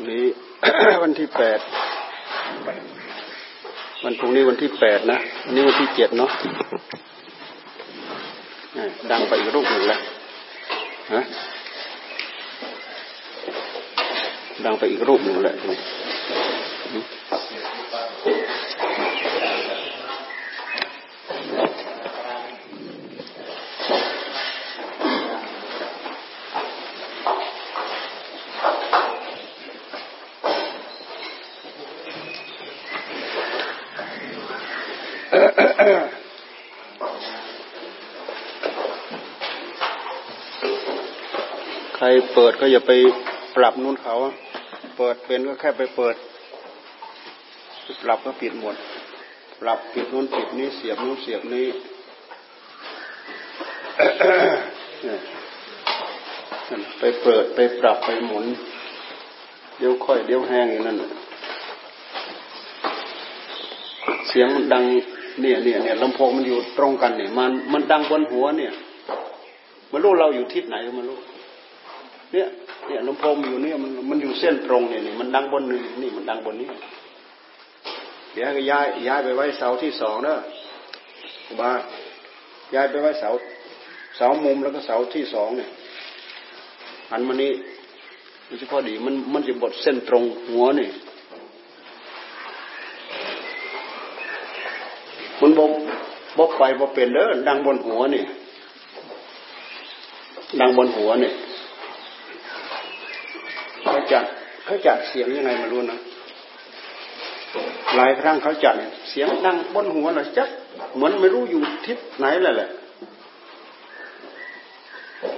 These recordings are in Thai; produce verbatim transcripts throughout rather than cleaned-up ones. รุ่งนี้ วันที่แปดวันพรุ่งนี้วันที่แปดนะวันนี้วันที่เจ็ดเนาะดังไปอีกรูปหนึ่งแล้วฮะดังไปอีกรูปหนึ่งแล้วใครเปิดก็อย่าไปปรับนู่นเขาเปิดเป็นก็แค่ไปเปิดปรับก็ปิดหมดปรับปิดนู่นปิดนี้เสียบนู่นเสียบนี้ ไปเปิดไปปรับไปหมุนเดี๋ยวค่อยเดี๋ยวแห้งอย่างนั้นเสียงมันดังเนี่ยเนี่ยเนี่ยลำโพงมันอยู่ตรงกันเนี่ยมันมันดังบนหัวเนี่ยมันรู้เราอยู่ทิศไหนมันรู้เนี่ยเนี่ยลำโพงอยู่เนี่ยมันมันอยู่เส้นตรงเนี่ยนี่มันดังบนนี่นี่มันดังบนนี้เดี๋ยวก็ย้ายย้ายไปไว้เสาที่สองเนอะบ้าย้ายไปไว้เสาเสามุมแล้วก็เสาที่สองเนี่ยหันมานี่มันจะพอดีมันมันจะบดเส้นตรงหัวนี่มันบบบอบไปบอบเป็นเด้อดังบนหัวนี่ดังบนหัวนี่เขาจัดเขาจัดเสียงยังไงไม่รู้นะหลายครั้งเขาจัดเสียงดังบนหัวน่ะจัดเหมือนไม่รู้อยู่ทิศไหนเลยแหละ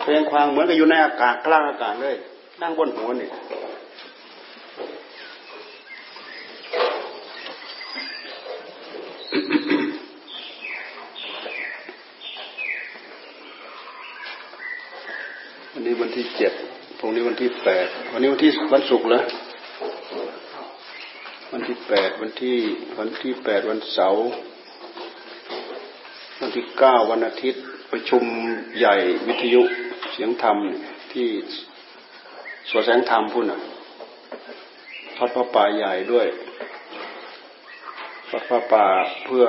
เพลงควางเหมือนกับอยู่ในอากาศกลางอากาศเลยดังบนหัวนี่วันนี้วันที่เจ็ดพรุ่งนี้วันที่แปดวันนี้วันที่วันศุกร์เหรอวันที่แปดวันที่วันที่แปดวันเสาร์วันที่เก้าวันอาทิตย์ประชุมใหญ่วิทยุเสียงธรรมที่สวนแสงธรรมพุ่นอ่ะทอดพระป่าใหญ่ด้วยทอดพระป่าเพื่อ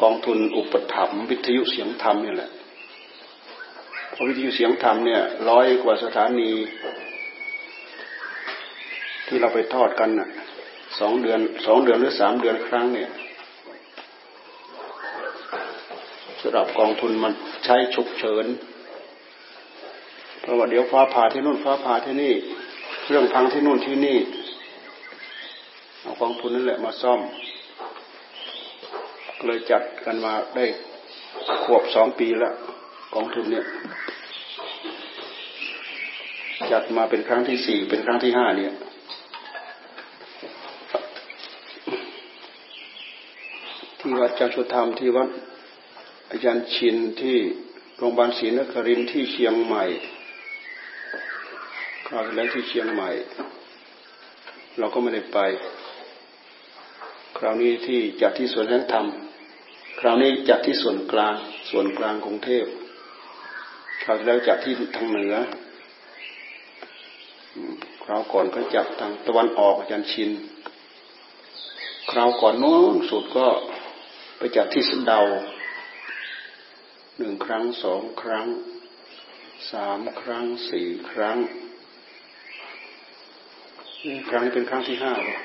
กองทุนอุปถัมภ์วิทยุเสียงธรรมนี่แหละวิทยุเสียงธรรมเนี่ยร้อยกว่าสถานีที่เราไปทอดกันน่ะสองเดือนสองเดือนหรือสามเดือนครั้งเนี่ยสำหรับกองทุนมันใช้ฉุกเฉินเพราะว่าเดี๋ยวฟ้าผ่าที่นู่นฟ้าผ่าที่นี่เครื่องพังที่นู่นที่นี่เอากองทุนนั่นแหละมาซ่อมเลยจัดกันมาได้ขวบสองปีแล้วกองทุนเนี่ยจัดมาเป็นครั้งที่สี่เป็นครั้งที่ห้าเนี่ยที่วัดจันทรธรรมที่วัดอาจารย์ชินที่โรงพยาบาลศรีนครินทร์ที่เชียงใหม่คราวที่แล้วที่เชียงใหม่เราก็ไม่ได้ไปคราวนี้ที่จัดที่สวนแห่งธรรมคราวนี้จัดที่ส่วนกลางส่วนกลางกรุงเทพคราวที่แล้วจัดที่ทางเหนือคราวก่อนก็จัดทางตะวันออกอาจารย์ชินคราวก่อนนู้นสุดก็ไปจัดที่สะเดาหนึ่งครั้งสองครั้งสามครั้งสี่ครั้งครั้งนี้เป็นครั้งที่ห้าหรอ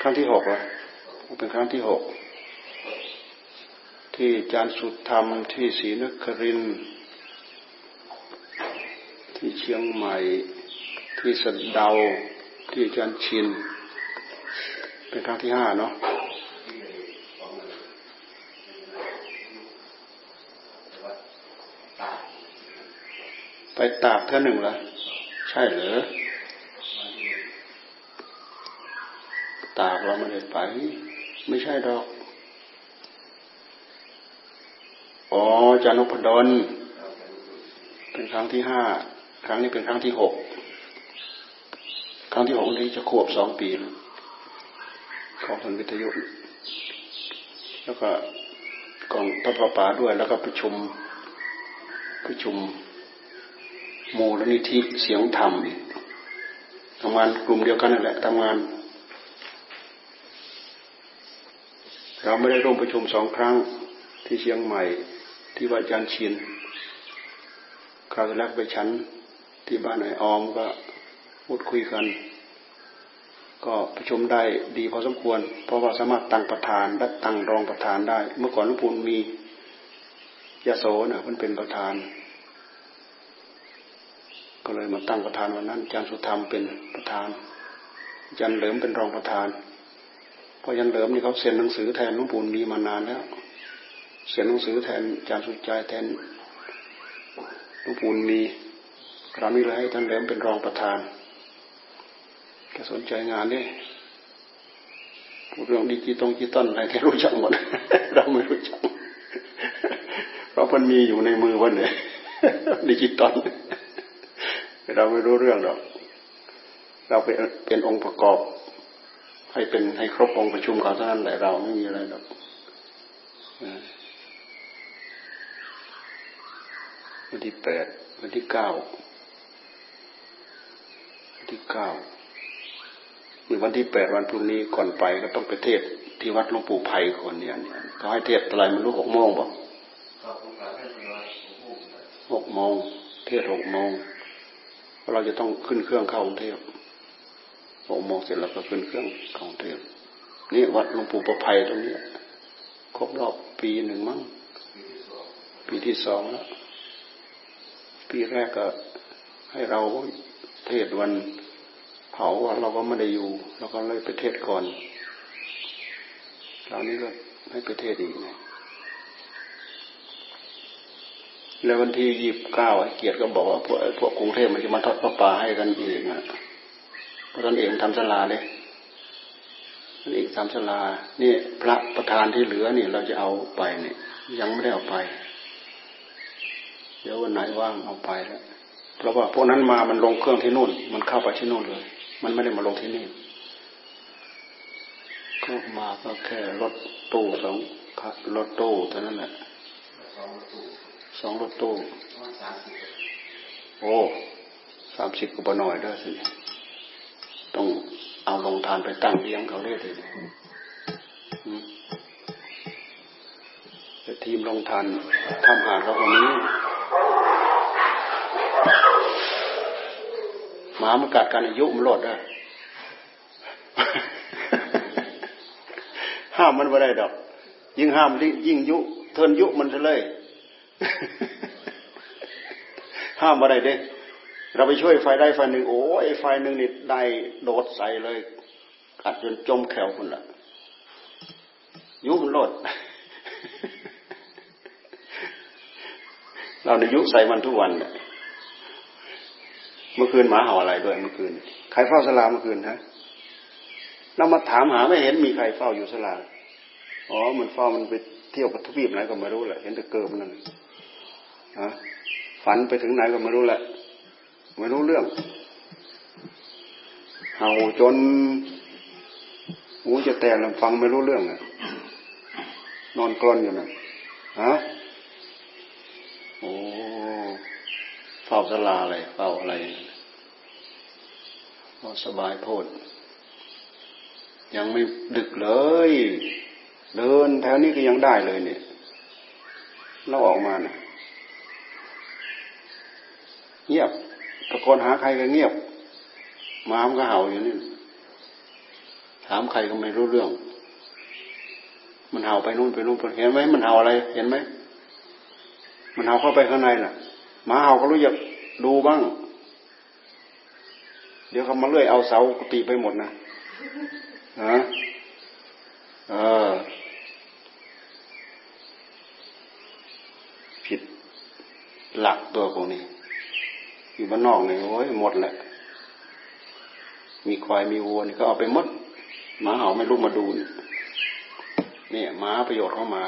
ครั้งที่หกหรอเป็นครั้งที่หกที่อาจารย์สุธรรมที่ศรีนครินทร์ที่เชียงใหม่ที่สะเดาที่อาจารย์ชินเป็นครั้งที่ห้าเนาะไปตากเท่าหนึ่งเหรอใช่เหรอตากเราไม่ได้ไปไม่ใช่ดอกอ๋ออาจารย์นพดลเป็นครั้งที่ห้าครั้งนี้เป็นครั้งที่หกครั้งที่หกนี้จะขวบสองปีกองทุนวิทยุแล้วก็กองทัพประปาด้วยแล้วก็ประชุมประชุม มูลนิธิเสียงธรรมทำงานกลุ่มเดียวกันนั่นแหละทำงานเราไม่ได้ร่วมประชุมสองครั้งที่เชียงใหม่ที่วัดอาจารย์ชินคราวแรกไปชั้นที่บ้านนายออมก็พูดคุยกันก็ประชุมได้ดีพอสมควรเพราะว่าสามารถตั้งประธานและตั้งรองประธานได้เมื่อก่อนหลวงปู่มียโสนะมันเป็นประธานก็เลยมาตั้งประธานวันนั้นอาจารย์สุธรรมเป็นประธานอาจารย์เหลิมเป็นรองประธานเพราะอาจารย์เหลิมนี่เขาเซ็นหนังสือแทนหลวงปู่มีมานานแล้วเขียนหนังสือแทนอาจารย์สุใจแทนหลวงปู่มีคราวนี้เลยให้ท่านเหลิมเป็นรองประธานก็สนใจงานนี่เรื่องดิจิตอลดิจิตอลอะไรแกรู้จักหมดเราไม่รู้จักเพราะมันมีอยู่ในมือวันเนี่ยดิจิตอลเราไม่รู้เรื่องหรอกเราไปเป็นองค์ประกอบให้เป็นให้ครบองค์ประชุมเขาเท่านั้นแหละเราไม่มีอะไรหรอกวันที่แปดวันที่เก้าวันที่เก้าหรือวันที่แปดวันพรุ่งนี้ก่อนไปก็ต้องไปเทศที่วัดหลวงปู่ไผ่คนเนี่ยเขาให้เทศอะไรมันรู้หกโมงป่ะหกโมงเทศหกโมงเราจะต้องขึ้นเครื่องเข้ากรุงเทพหกโมงเสร็จแล้วก็ขึ้นเครื่องเข้ากรุงเทพนี่วัดหลวงปู่ประไพตรงนี้ครบรอบปีหนึ่งมั้งปีที่สองแล้วปีแรกก็ให้เราเทศวันเผาเราก็ไม่ได้อยู่เราก็เลยไปเทศก่อนคราวนี้ก็ให้ไปเทศอีกนะแล้ววันที่ยี่สิบเก้าไอ้เกียรติก็บอกว่าพวกพวกกรุงเทพมันจะมาทอดพระป่าให้กันเองอ่ะเพราะตอนเองทำศาลาเลยนั่นเองทำศาลานี่พระประธานที่เหลือนี่เราจะเอาไปเนี่ยยังไม่ได้เอาไปเดี๋ยววันไหนว่างเอาไปแล้วเพราะว่าพวกนั้นมามันลงเครื่องที่นู่นมันเข้าไปที่นู่นเลยมันไม่ได้มาลงที่นี่ก็มาก็แค่รถตู้สองรถตู้เท่านั้นแหละสองรถตู้โอ้สามสิบกว่าหน่อยด้วยสิต้องเอาลงทานไปตั้งเลี้ยงเขาด้วยสิแต่ทีมลงทานทำหาเขาคนนี้หมามันกัดกันอายุมันรอดได้ห้ามมันไม่ได้ดอกยิ่งห้ามยิ่งยุเทินยุมันเลยห้ามไม่ได้เด้เราไปช่วยไฟได้ไฟหนึ่งโอ้ไอไฟหนึ่งนี่ได้โดดใส่เลยกัดจนจมแขวคนละยุมันรอดเราในยุใส่มันทุกวันเมื่อคืนหมาเห่าอะไรด้วยเมื่อคืนใครเฝ้าศาลาเมื่อคืนฮะเรามาถามหาไม่เห็นมีใครเฝ้าอยู่ศาลาอ๋อมันเฝ้ามันไปเที่ยวปฐวีปไหนก็ไม่รู้แหละเห็นแต่เกิดมันนั่นฮะฝันไปถึงไหนก็ไม่รู้แหละไม่รู้เรื่องเห่าจนหูจะแตกแล้วฟังไม่รู้เรื่องน่ะนอนกลอนอยู่น่ะฮะโอ้เฝ้าศาลาอะไรเฝ้าอะไรพอสบายโพดยังไม่ดึกเลยเดินแถวนี้ก็ยังได้เลยเนี่ยเราออกมาเนี่ยเงียบตะโกนหาใครก็เงียบหมามันก็เห่าอยู่นี่ถามใครก็ไม่รู้เรื่องมันเห่าไปนู่นไปนู่นเห็นไหมมันเห่าอะไรเห็นไหมมันเห่าเข้าไปข้างในน่ะหมาเห่าก็รู้จักดูบ้างเดี๋ยวเขามาเลื่อยเอาเสากุฏิไปหมดนะฮะเออผิดหลักตัวพวกนี้อยู่บ้านนอกเนี่ยโอ้ยหมดแหละมีควายมีวัวนี่ก็เอาไปหมดหมาเห่าไม่ลุกมาดูเนี่ยหมาประโยชน์ของหมา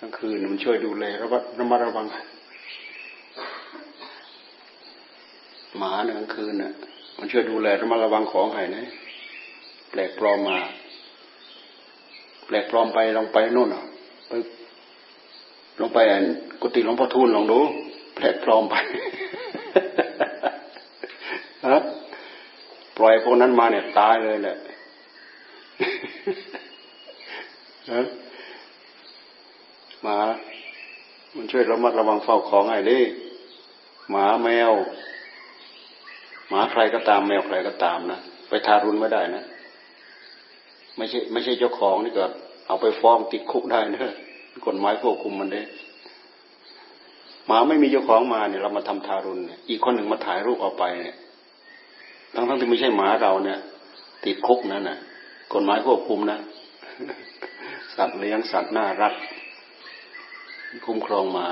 กลางคืนมันช่วยดูแลระวัดระมัดระวังหมาเนี่ยกลางคืนน่ะมันช่วยดูแลระมัดระวังของให้นะแปลกปลอมมาแปลกปลอมไปลองไปโน่นน่ะไปลงไปกุฏิหลวงพ่อทูลลองดูแปลกปลอมไป ปล่อยพวกนั้นมาเนี่ยตายเลยแหละหมามันช่วยระมัดระวังเฝ้าของไอ้นี่หมาแมวหมาใครก็ตามแมวใครก็ตามนะไปทารุณไม่ได้นะไม่ใช่ไม่ใช่เจ้าของนี่ก็เอาไปฟ้องติดคุกได้นะกฎหมายควบคุมมันได้หมาไม่มีเจ้าของมาเนี่ยเรามาทำทารุณอีกคนหนึ่งมาถ่ายรูปเอาไปเนี่ยทั้งทั้งที่ไม่ใช่หมาเราเนี่ยติดคุกนั่นนะกฎหมายควบคุมนะสัตว์เลี้ยงสัตว์น่ารักคุ้มครองหมา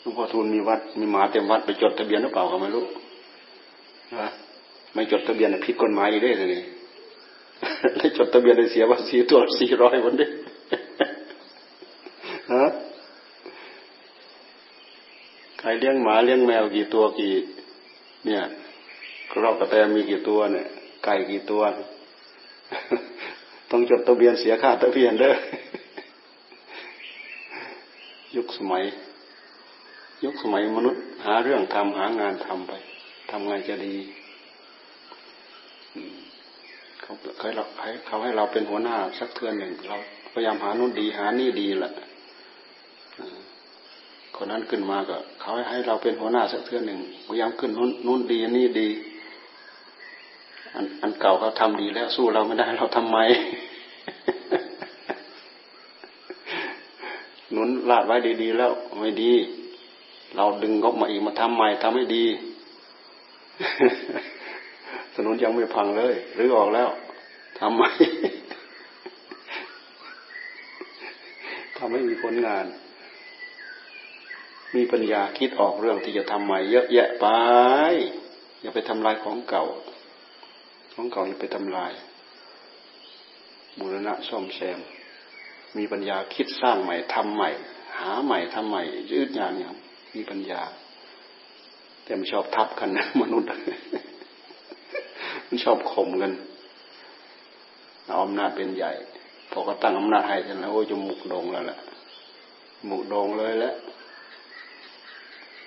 หลวงพ่อทูลมีวัดมีหมาเต็มวัดไปจดทะเบียนหรือเปล่าก็ไม่รู้นะไม่จดทะเบียนผิดกฎหมายอีกได้เลยได้จดทะเบียนได้เสียภาษีตัวสี่ร้อยวันดิฮะใครเลี้ยงหมาเลี้ยงแมวกี่ตัวกี่เนี่ยกระรอกกระแตมีกี่ตัวเนี่ยไก่กี่ตัวต้องจดทะเบียนเสียค่าทะเบียนเด้อยุคสมัยยุคสมัยมนุษย์หาเรื่องทำหางานทำไปทำไงจะดีเขาเคยเราให้เขาให้เราเป็นหัวหน้าสักเทือนหนึ่งเราพยายามหาโน่นดีหานี่ดีแหละคนนั้นขึ้นมาก็เขาให้เราเป็นหัวหน้าสักเทือนหนึ่งพยายามขึ้นโน่นดีนี่ดีอันอันเก่าเขาทำดีแล้วสู้เราไม่ได้เราทำไมหนุนลาดไว้ดีๆแล้วไม่ดีเราดึงออกมาอีกมาทำใหม่ทำให้ดีถนนยังไม่พังเลยรื้อออกแล้วทำใหม่ทำให้มีผลงานมีปัญญาคิดออกเรื่องที่จะทำใหม่เยอะแยะไปอย่าไปทำลายของเก่าของเก่าจะไปทำลายบูรณะซ่อมแซมมีปัญญาคิดสร้างใหม่ทำใหม่หาใหม่ทำใหม่ยืดยานอย่างมีปัญญาแต่มันชอบทับกันนะมนุษย์มันชอบข่มกันเอาอำนาจเป็นใหญ่พอก็ตั้งอำนาจให้กันแล้วโอ้ยจมูกโด่งแล้วแหละหมูโด่งเลยแล้ว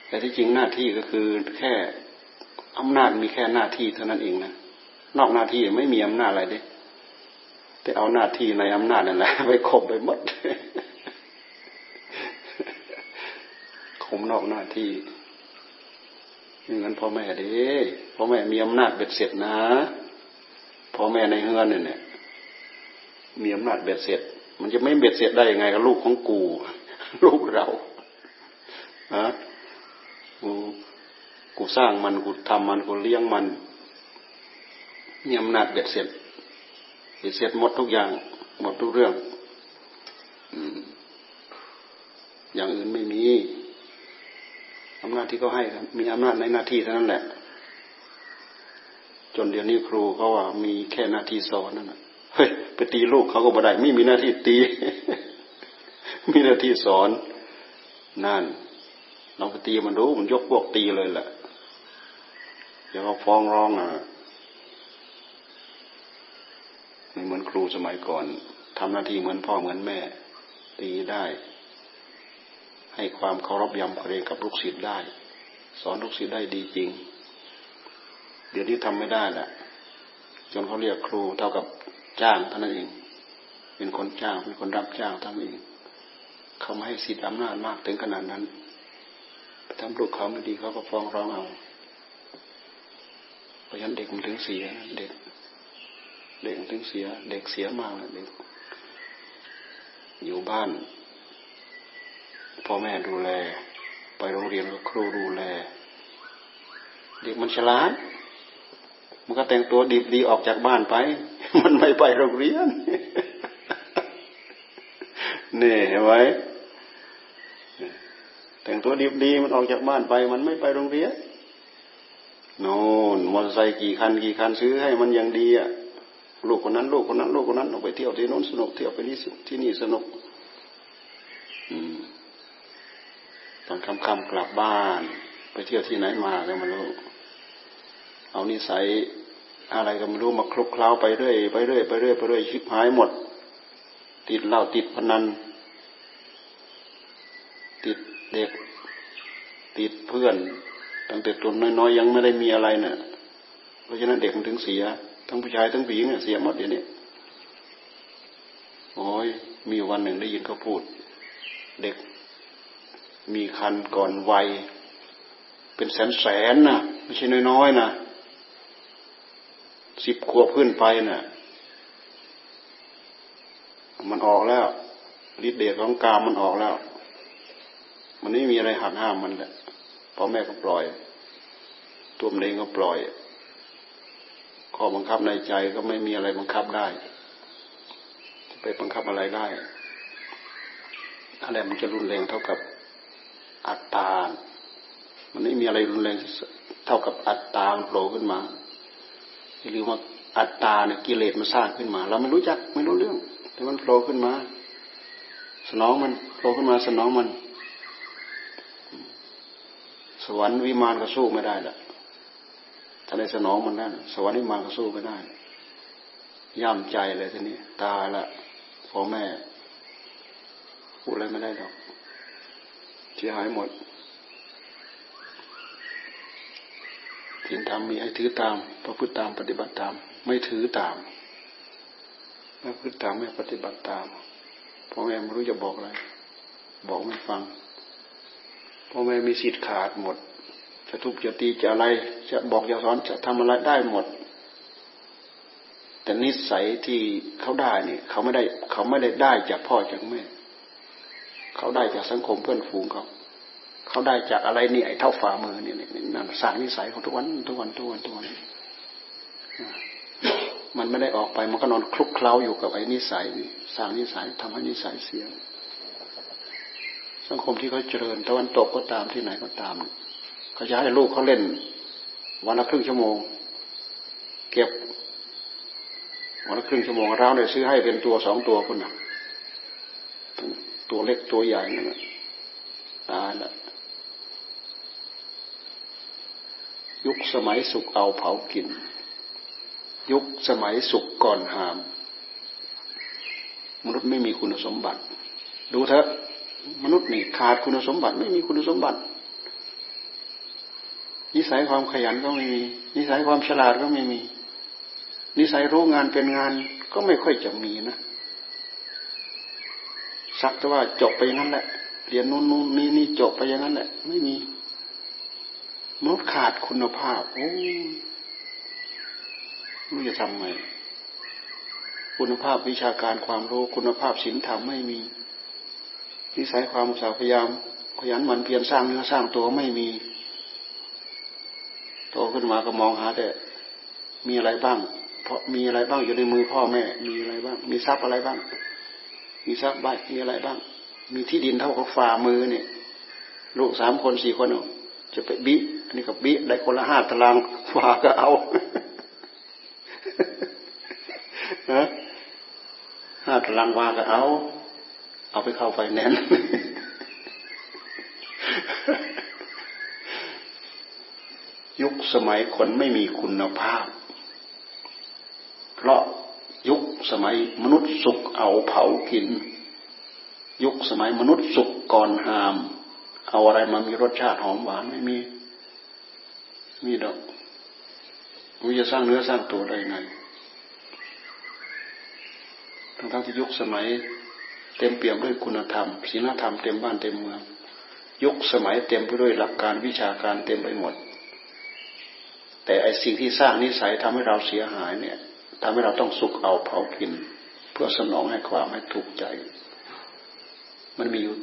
แต่ที่จริงหน้าที่ก็คือแค่อำนาจมีแค่หน้าที่เท่านั้นเองนะนอกหน้าที่ไม่มีอำนาจอะไรดิแต่เอาหน้าที่ในอำนาจนั่นแหละไปข่มไปหมดข่มนอกหน้าที่อย่างนั้นพ่อแม่ดิพ่อแม่มีอำนาจเบ็ดเสร็จนะพ่อแม่ในเฮือนเนี่ยมีอำนาจเบ็ดเสร็จมันจะไม่เบ็ดเสร็จได้ยังไงกับลูกของกูลูกเราฮะกูกูสร้างมันกูทำมันกูเลี้ยงมันมีอำนาจเบ็ดเสร็จเบ็ดเสร็จหมดทุกอย่างหมดทุกเรื่องอย่างอื่นไม่มีอำนาจที่เขาให้ครับมีอำนาจในหน้าที่เท่านั้นแหละจนเดี๋ยวนี้ครูเขาว่ามีแค่หน้าที่สอนนั่นแหละเฮ้ยไปตีลูกเขาก็ไม่ได้ไม่มีหน้าที่ตี มีหน้าที่สอนนั่นเราไปตีมันดูมันยกพวกตีเลยแหละเดี๋ยวเขาฟ้องร้องอ่ะเหมือนครูสมัยก่อนทำหน้าที่เหมือนพ่อเหมือนแม่ตีได้ให้ความเคารพยำเกรงกับลูกศิษย์ได้สอนลูกศิษย์ได้ดีจริงเดี๋ยวนี้ทำไม่ได้ละจนเขาเรียกครูเท่ากับจ้างเท่านั้นเองเป็นคนจ้างเป็นคนรับจ้างเท่านั้นเองเขาไม่ให้สิทธิ์อำนาจมากถึงขนาดนั้นทำลูกเขาไม่ดีเขาก็ฟ้องร้องเอาเพราะฉะนั้นเด็กมันถึงเสียเด็กเด็กถึงเสียเด็กเสียมากเลยเด็กอยู่บ้านพ่อแม่ดูแลไปโรงเรียนกับครูดูแลเด็กมันฉลาดมันก็แต่งตัวดีๆออกจากบ้านไปมันไม่ไปโรงเรียนนี่เห็นไหมแต่งตัวดีๆมันออกจากบ้านไปมันไม่ไปโรงเรียนโน่นมอเตอร์ไซค์กี่คันกี่คันซื้อให้มันอย่างดีอ่ะลูกคนนั้นลูกคนนั้นลูกคนนั้นออกไปเที่ยวที่โน้นสนุกเที่ยวไปที่ที่นี่สนุกตอนค่ำๆกลับบ้านไปเที่ยวที่ไหนมาก็ไม่รู้เอานิสัยอะไรก็ไม่รู้มาคลุกเคล้าไปเรื่อยไปเรื่อยไปเรื่อยไปเรื่อยชิบหายหมดติดเหล้าติดพนัน ติดเด็กติดเพื่อนตั้งแต่ตัวน้อยๆยังไม่ได้มีอะไรน่ะเพราะฉะนั้นเด็กมันถึงเสียทั้งผู้ชายทั้งผู้หญิงเสียหมดเดี๋ยวนี้โอ้ยมีวันหนึ่งได้ยินเขาพูดเด็กมีครรภ์ก่อนวัยเป็นแสนแสนนะไม่ใช่น้อยๆนะสิบขวบขึ้นไปนะ่ะมันออกแล้วฤทธิ์เดชของกามมันออกแล้วมันไม่มีอะไรหักห้ามมันแหละพ่อแม่ก็ปล่อยตัวมันเองก็ปล่อยข้อบังคับในใจก็ไม่มีอะไรบังคับได้จะไปบังคับอะไรได้อะไรมันจะรุนแรงเท่ากับอัตตามันไม่มีอะไรรุนแรงเท่ากับอัตตาโผล่ขึ้นมาหรือว่าอัตตาเนี่ยกิเลสมันสร้างขึ้นมาเราไม่รู้จักไม่รู้เรื่องแต่มันโผล่ขึ้นมาสนองมันโผล่ขึ้นมาสนองมันสวรรค์วิมานก็สู้ไม่ได้ละถ้าได้สนองมันได้สวรรค์วิมานก็สู้ไม่ได้ย่ำใจเลยทีนี้ตายละพ่อแม่พูดอะไรไม่ได้หรอกเสียหายหมดศีลธรรมมีให้ถือตามประพฤติตามปฏิบัติตามไม่ถือตามไม่พฤติตามไม่ปฏิบัติตามพ่อแม่ไม่รู้จะบอกอะไรบอกไม่ฟังพ่อแม่มีสิทธิ์ขาดหมดจะทุบจะตีจะอะไรจะบอกจะสอนจะทำอะไรได้หมดแต่นิสัยที่เขาได้เนี่ยเขาไม่ได้เขาไม่ได้ได้จากพ่อจากแม่เขาได้จากสังคมเพื่อนฝูงเขาเขาได้จากอะไรนี่ไอ้เท่าฝ่ามือเนี่ยนั่นสร้างนิสัยของทุกวันทุกวันทุกวันทุกวันมันไม่ได้ออกไปมันก็นอนคลุกเคล้าอยู่กับไอ้นิสัยสร้างนิสัยทำให้นิสัยเสียสังคมที่เขาเจริญตะวันตกก็ตามที่ไหนก็ตามเขาจะให้ลูกเขาเล่นวันละครึ่งชั่วโมงเก็บวันละครึ่งชั่วโมงเราเนี่ยซื้อให้เป็นตัวสองตัวคนน่ะตัวเล็กตัวใหญ่นั่นแหละตายละยุคสมัยสุกเอาเผากินยุคสมัยสุกก่อนหามมนุษย์ไม่มีคุณสมบัติดูเถอะมนุษย์นี่ขาดคุณสมบัติไม่มีคุณสมบัตินิสัยความขยันก็ไม่มีนิสัยความฉลาดก็ไม่มีนิสัยรู้งานเป็นงานก็ไม่ค่อยจะมีนะสักแต่ว่าจบไปอย่างนั้นแหละเรียนนู่นนู่นนี่นี่จบไปอย่างนั้นแหละไม่มีมนุษย์ขาดคุณภาพโอ้ไม่จะทำไงคุณภาพวิชาการความรู้คุณภาพศีลธรรมไม่มีนิสัยความอุตสาหะพยายามขยันหมั่นเพียรสร้างเนื้อสร้างตัวไม่มีโตขึ้นมาก็มองหาแต่มีอะไรบ้างเพราะมีอะไรบ้างอยู่ในมือพ่อแม่มีอะไรบ้างมีทรัพย์อะไรบ้างมีทรัพย์บ้างมีอะไรบ้างมีที่ดินเท่ากับฝ่ามือเนี่ยลูกสามคนสี่คนเนาะจะไปบิอันนี้กับบิได้คนละห้าตารางฝ่าก็เอานะห้าตารางฝ่าก็เอาเอาไปเข้าไฟแนนซ์ยุคสมัยคนไม่มีคุณภาพเพราะยุคสมัยมนุษย์สุกเอาเผากินยุคสมัยมนุษย์สุกก่อนหามเอาอะไรมามีรสชาติหอมหวานไม่มีมีดอกมันจะสร้างเนื้อสร้างตัวได้ไงทั้งๆที่ยุคสมัยเต็มเปี่ยมด้วยคุณธรรมศีลธรรมเต็มบ้านเต็มเมืองยุคสมัยเต็มไปด้วยหลักการวิชาการเต็มไปหมดแต่ไอ้สิ่งที่สร้างนิสัยทำให้เราเสียหายเนี่ยทำให้เราต้องสุกเอาเผากินเพื่อสนองให้ความให้ถูกใจมันมีอยู่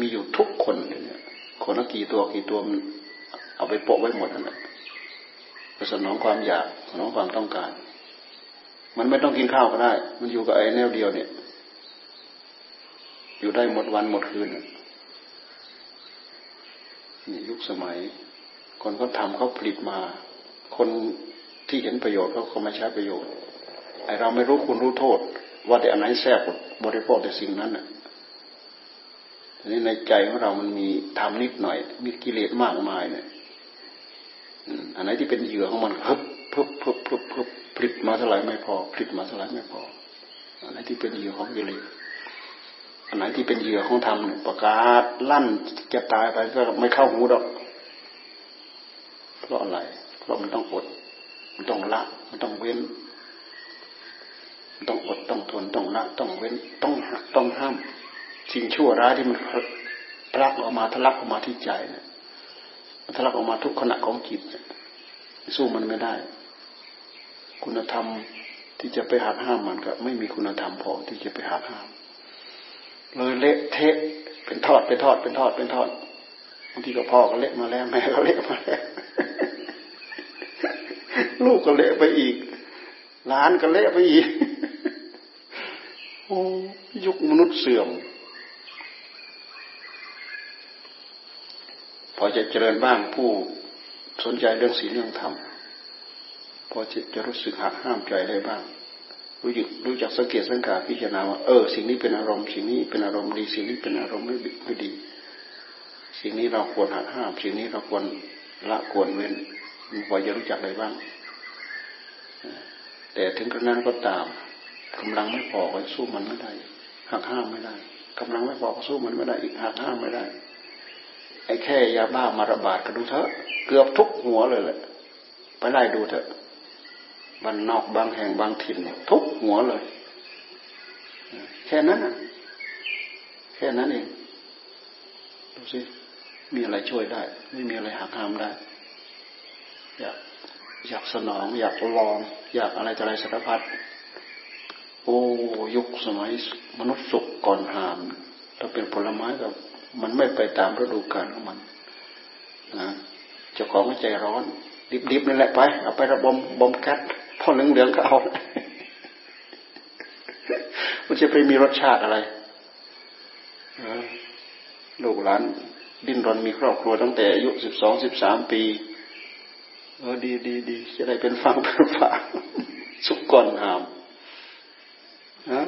มีอยู่ทุกคนเนี่ยคนละกี่ตัวกี่ตัวมันเอาไปโปะไว้หมดนั่นแหละเพื่อสนองความอยากสนองความต้องการมันไม่ต้องกินข้าวก็ได้มันอยู่กับไอ้แนวเดียวเนี่ยอยู่ได้หมดวันหมดคืนนี่ยุคสมัยคนเขาทำเขาผลิตมาคนที่เห็นประโยชน์เขาเขาไม่ใช้ประโยชน์ไอเราไม่รู้คุณรู้โทษว่าแต่อันไหนแซ่บบริโภคแต่สิ่งนั้นน่ะทีนี้ในใจของเรามันมีทำนิดหน่อยมีกิเลสมากมายเนี่ยอันไหนที่เป็นเหยื่อของมันฮึบฮึบฮึบฮึบฮึบผลิตมาเท่าไหร่ไม่พอผลิตมาเท่าไหร่ไม่พออันไหนที่เป็นเหยื่อของกิเลส อันไหนที่เป็นเหยื่อของธรรมเนี่ยประกาศลั่นจะตายไปก็ไม่เข้าหูหรอกเพราะอะไรเพราะมันต้องอดมันต้องละมันต้องเว้นต้องอดต้องทนต้องละต้องเว้นต้องหักต้องห้ามสิ่งชั่วร้ายที่มันพลักออกมาทะลักออกมาที่ใจเนี่ยมันทะลักออกมาทุกขณะของจิตเนี่ยสู้มันไม่ได้คุณธรรมที่จะไปหักห้ามมันก็ไม่มีคุณธรรมพอที่จะไปหักห้ามเลยเละเทะเป็นทอดเป็นทอดเป็นทอดเป็นทอดบางทีก็พ่อก็เละมาแล้วแม่ก็เละมาแล้วลูกก็เละไปอีกหลานก็เละไปอีกโอ้ยุคมนุษย์เสื่อมพอจะเจริญบ้างผู้สนใจเรื่องศีลเรื่องธรรมพอจิตจะรู้สึกหักห้ามใจได้บ้างรู้หยุดรู้จักสังเกตสังขารพิจารณาว่าเออสิ่งนี้เป็นอารมณ์สิ่งนี้เป็นอารมณ์ดีสิ่งนี้เป็นอารมณ์ไม่ดีสิ่งนี้เราควรหักห้ามสิ่งนี้เราควรละควรเว้นพอจะรู้จักได้บ้างแต่ถึงกระนั้นก็ตามกำลังไม่พอก็สู้มันไม่ได้หักห้ามไม่ได้กำลังไม่พอก็สู้มันไม่ได้อีกหักห้ามไม่ได้ไอ้แค่ยาบ้ามาระบาดก็ดูเถอะเกือบทุกหัวเลยแหละไปไล่ดูเถอะบ้านนอกบางแห่งบางถิ่นทุกหัวเลยแค่นั้นแค่นั้นเองดูสิมีอะไรช่วยได้ไม่มีอะไรหักห้ามได้อยากอยากสนองอยากลองอยากอะไรจะอะไรสารพัดโอ้ยุคสมัยมนุษย์สุกก่อนหามถ้าเป็นผลไม้ก็มันไม่ไปตามฤดูกาลของมันนะเจ้าของก็ใจร้อนดิบๆนั่นแหละไปเอาไประบมบมกัดพอเหลืองๆก็เอามันจะไปมีรสชาติอะไรลูกหลานดิ้นรนมีครอบครัวตั้งแต่อายุสิบสองสิบสามปีเออดีดีดีจะได้เป็นฟังเป็นฝาสุกก่อนหามนะ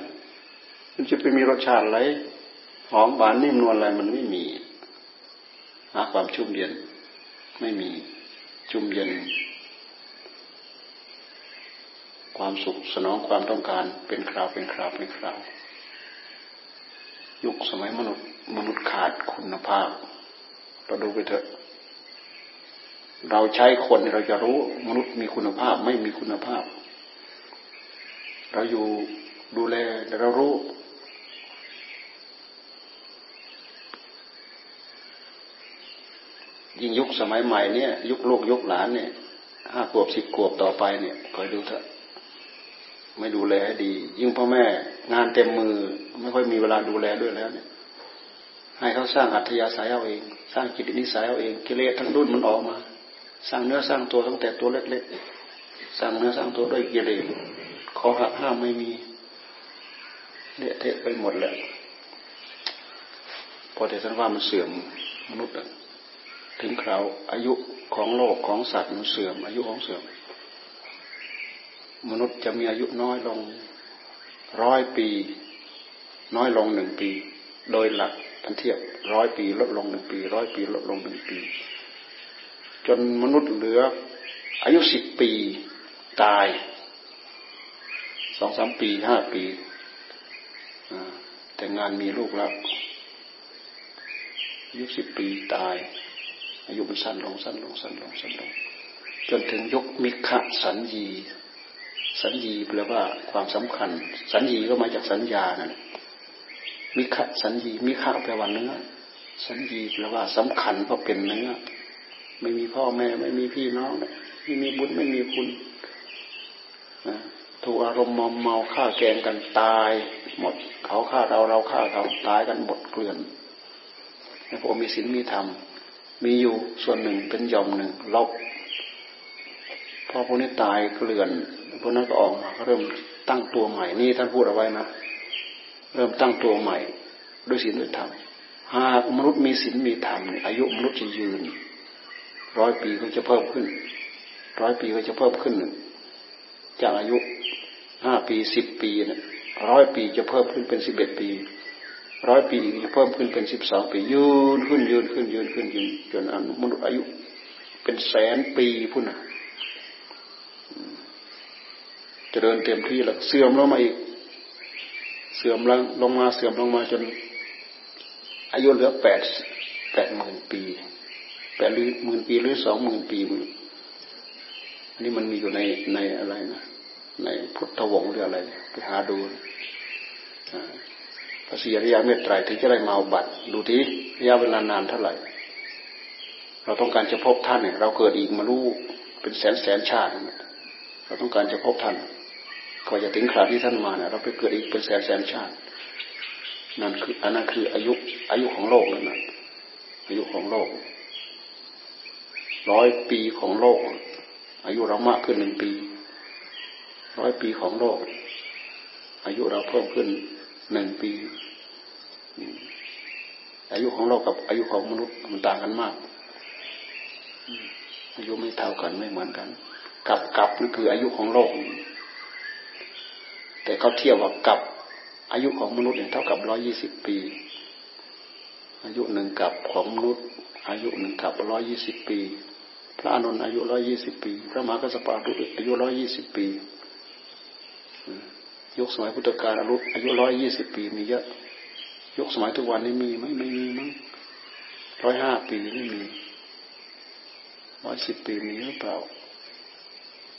มันจะไปมีรสชาติอะไรหอมหวานนิ่มนวลอะไรมันไม่มีหาความชุ่มเย็นไม่มีชุ่มเย็นความสุขสนองความต้องการเป็นคราวเป็นคราวเป็นคราวยุคสมัยมนุษย์มนุษย์ขาดคุณภาพเราดูไปเถอะเราใช้คนเราจะรู้มนุษย์มีคุณภาพไม่มีคุณภาพเราอยู่ดูแลเรารู้ยิ่งยุคสมัยใหม่เนี่ยยุคลูกยุคหลานเนี่ยห้าขวบสิบขวบต่อไปเนี่ยคอยดูเถอะไม่ดูแลให้ดียิ่งพ่อแม่งานเต็มมือไม่ค่อยมีเวลาดูแลด้วยแล้วเนี่ยให้เขาสร้างอัธยาศัยเอาเองสร้างจิตนิสัยเอาเองกิเลสทั้งรุ่นมันออกมาสร้างเนื้อสร้างตัวตั้งแต่ตัวเล็กๆสร้างเนื้อสร้างตัวด้วยกิเลสข้อหักห้ามไม่มีเละเทะไปหมดแล้วพอแต่ท่านว่ามันเสื่อมมนุษย์ถึงคราวอายุของโลกของสัตว์มันเสื่อมอายุของเสื่อมมนุษย์จะมีอายุน้อยลงร้อยปีน้อยลงหนึ่งปีโดยหลักพันเทียบร้อยปีลดลงหนึ่งปีร้อยปีลดลงหนึ่งปีจนมนุษย์เหลืออายุสิบปีตายสองสามปีห้าปีแต่งานมีลูกแล้วอายุสิบปีตายอายุมันสั้นลงสั้นลงสั้นลงสั้นลงจนถึงยุคมิฆะสัญญีสัญญีแปลว่าความสำคัญสัญญีก็มาจากสัญญานั่นมิฆะสัญญีมิฆะแปลว่าเนื้อสัญญีแปลว่าสำคัญเพราะเป็นเนื้อไม่มีพ่อแม่ไม่มีพี่น้องไม่มีบุญไม่มีคุณถูกอารมณ์มอมเมาฆ่าแกล้งกันตายหมดเขาฆ่าเราเราฆ่าเขาตายกันหมดเกลื่อนในพวกมีศีลมีธรรมมีอยู่ส่วนหนึ่งเป็นยอมหนึ่งลบพอพวกนี้ตายเกลื่อนพวกนั้นก็ออกมาเริ่มตั้งตัวใหม่นี่ท่านพูดเอาไว้นะเริ่มตั้งตัวใหม่ด้วยศีลด้วยธรรมหากมนุษย์มีศีลมีธรรมอายุมนุษย์จะยืนร้อยปีก็จะเพิ่มขึ้นร้อยปีก็จะเพิ่มขึ้นจากอายุห้าปีสิบปีเนี่ยร้อยปีจะเพิ่มขึ้นเป็นสิบเอ็ดปีร้อยปีอีกจะเพิ่มขึ้นเป็นสิบสองปียืนขึ้นยืนขึ้นยืนขึ้นยืนจนมนุษย์อายุเป็นแสนปีพุ่นอ่ะจะเดินเต็มที่แล้วเสื่อมลงมาอีกเสื่อมลงมาเสื่อมลงมาจน อายุเหลือแปดแปดหมื่นปีแปดหมื่นปีหรือสองหมื่นปีอันนี้มันมีอยู่ในในอะไรนะในพุทธวงศ์หรืออะไรไปหาดูพระศรีอริยเมตไตรถึงจะได้มาบัตรดูทีระยะเวลานานเท่าไหร่เราต้องการจะพบท่านเนี่ยเราเกิดอีกมาลูกเป็นแสนแสนชาติเราต้องการจะพบท่านกว่าจะถึงคราวที่ท่านมาเนี่ยเราไปเกิดอีกเป็นแสนแสนชาตินั่นคืออันนั้นคืออายุอายุของโลกนั่นแหละอายุของโลกร้อยปีของโลกอายุเรามากขึ้นหนึ่งปีร้อยปีของโลกอายุเราเพิ่มขึ้นหนึ่งปีอายุของโลกกับอายุของมนุษย์มันต่างกันมากอายุไม่เท่ากันไม่เหมือนกันกับกับนั่นคืออายุของโลกแต่เขาเทียบว่ากับอายุของมนุษย์เนี่ยเท่ากับร้อยยี่สิบปีอายุหนึ่งกับของมนุษย์อายุหนึ่งกับร้อยยี่สิบปีพระอานนท์อายุร้อยยี่สิบปีพระมหากัสสปะอายุร้อยยี่สิบปียุคสมัยพุทธกาลอายุร้อยยี่สิบปีมีเยอะยุคสมัยทุกวันนี้มีไหมไม่มีมั้งร้อยห้าปีไม่มีร้อยสิบปีมีหรือเปล่า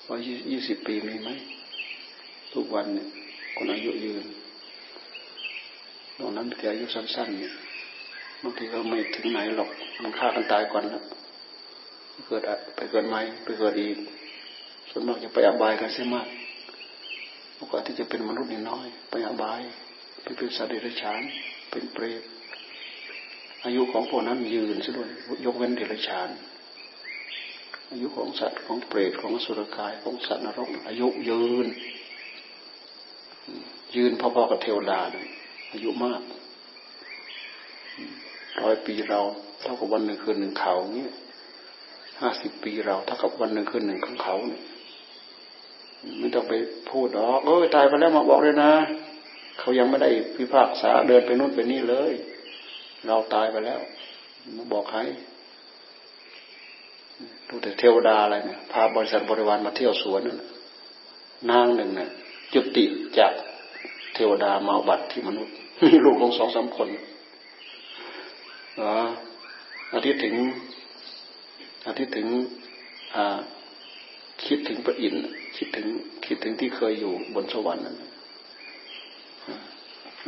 ร้อยยี่สิบปีมีไหมทุกวันเนี่ยคนอายุยืนตอนนั้นแกอายุสั้นๆเนี่ยบางทีก็ไม่ถึงไหนหรอกมันฆ่ากันตายก่อนแล้วเกิดไปเกิดใหม่ไปเกิดอีกส่วนมากจะไปอบายกันเสียมากโอกาสที่จะเป็นมนุษย์นี่น้อยไปอบายไปเป็นสัตว์เดรัจฉานเป็นเปรตอายุของพวกนั้นยืนซะด้วยยกเว้นเดรัจฉานอายุของสัตว์ของเปรตของอสุรกายของสัตว์นรกอายุยืนยืนพอๆกับเทวดาอายุมากร้อยปีเราเท่ากับวันหนึ่งคืนหนึ่งเขาเงี้ยห้าสิบปีเราเท่ากับวันหนึ่งคืนหนึ่งของเขาเนี่ยไม่ต้องไปพูดหรอกเอ้ยตายไปแล้วมาบอกเลยนะเขายังไม่ได้พิพากษาเดินไปนู่นไปนี่เลยเราตายไปแล้วมาบอกใครดูแต่เทวดาอะไรเนี่ยพาบริษัทบริวารมาเที่ยวสวนนางหนึ่งเนี่ยจุติจากเทวดามาบัติที่มนุษย์มีลูกลงสองสามคนอาทิตย์ถึงอาทิตย์ถึงคิดถึงพระอินทร์คิดถึงคิดถึงที่เคยอยู่บนสวรรค์นั่น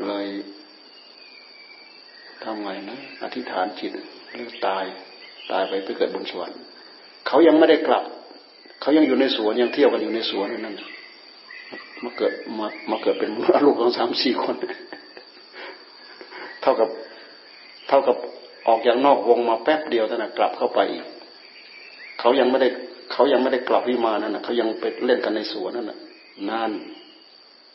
เลยทำไงนะอธิษฐานจิตเรื่องตายตายไปไปเกิดบนสวรรค์เขายังไม่ได้กลับเขายังอยู่ในสวนยังเที่ยวกันอยู่ในสวนนั่นมาเกิดมามาเกิดเป็นลูกของสามสี่คนเท่ากับเท่ากับออกจากนอกวงมาแป๊บเดียวแต่กลับเข้าไปอีกเขายังไม่ได้เขายังไม่ได้กลับวิมานนั่นนะเขายังไปเล่นกันในสวนนั่นนะนั่น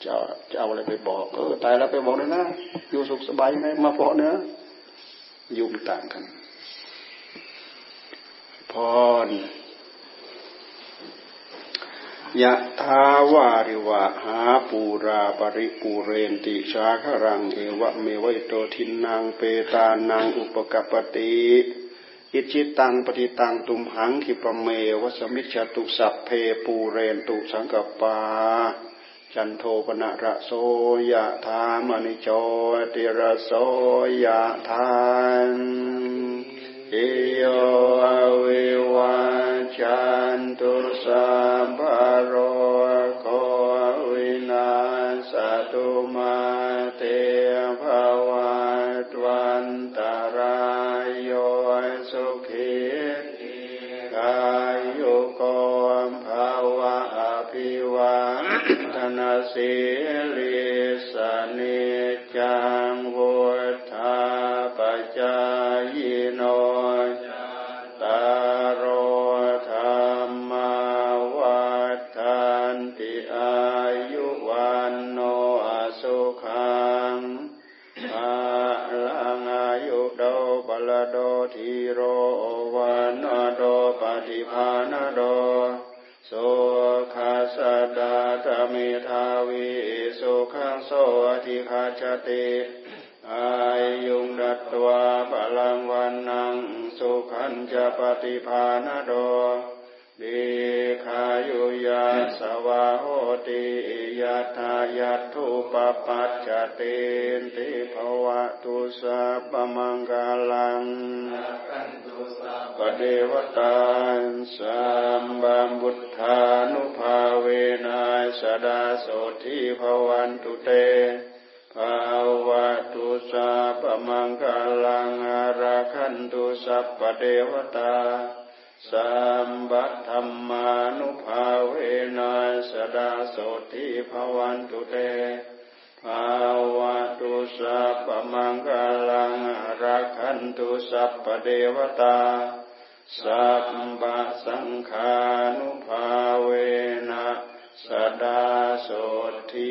จะจะเอาอะไรไปบอกเออตายแล้วไปบอกเลยนะอยู่สุขสบายยังไงมาเพาะเนื้อยุ่งต่างกันพรยะทาวาริวะหาปูราปริปูเรนติชาครังเอวะเมวัยโตทินนางเปตานางอุปกัปปติอิจิตังปฏิตังตุมหังขิปเมวสมิชตุสัพเพปูเรนตุสังกปาจันโทปนะระโสยะธามณิโชติระโสยะธานเอโยเววาจันตุสัมภโรโกวินาสตุมาเตภวัตวันตารายโยสุขีกายุโกภวะอภิวาทนาสีลิสนิจังวุฒาปจายโนตารธรรมวัฏันติอายุวันโนสุขังภาลังอายุโดปลโดทีโรวันโดปฏิภาณโดโสขสดาตมิทาวิสุขังโสธิคาชติอายุงดัตตวาพลังวันนังสุขันจะปฏิภาณโด เดคายุยาสวะโหติยัตถายัตถุปปัจจเตติภวะตุสัพพมังคลังปะเทวตาสัมบัมพุทธานุภาเวนะสดาโสติภวันตุเตภาวะตุสัพพมังคลังอาราคันตุสัพพเทวตาสัมบัตธัมมานุภาเวนะสดาโสติภวันตุเตภาวะตุสัพพมังคลังอาราคันตุสัพพเทวตาสัพพสังฆานุภาเวนะสดาโสติ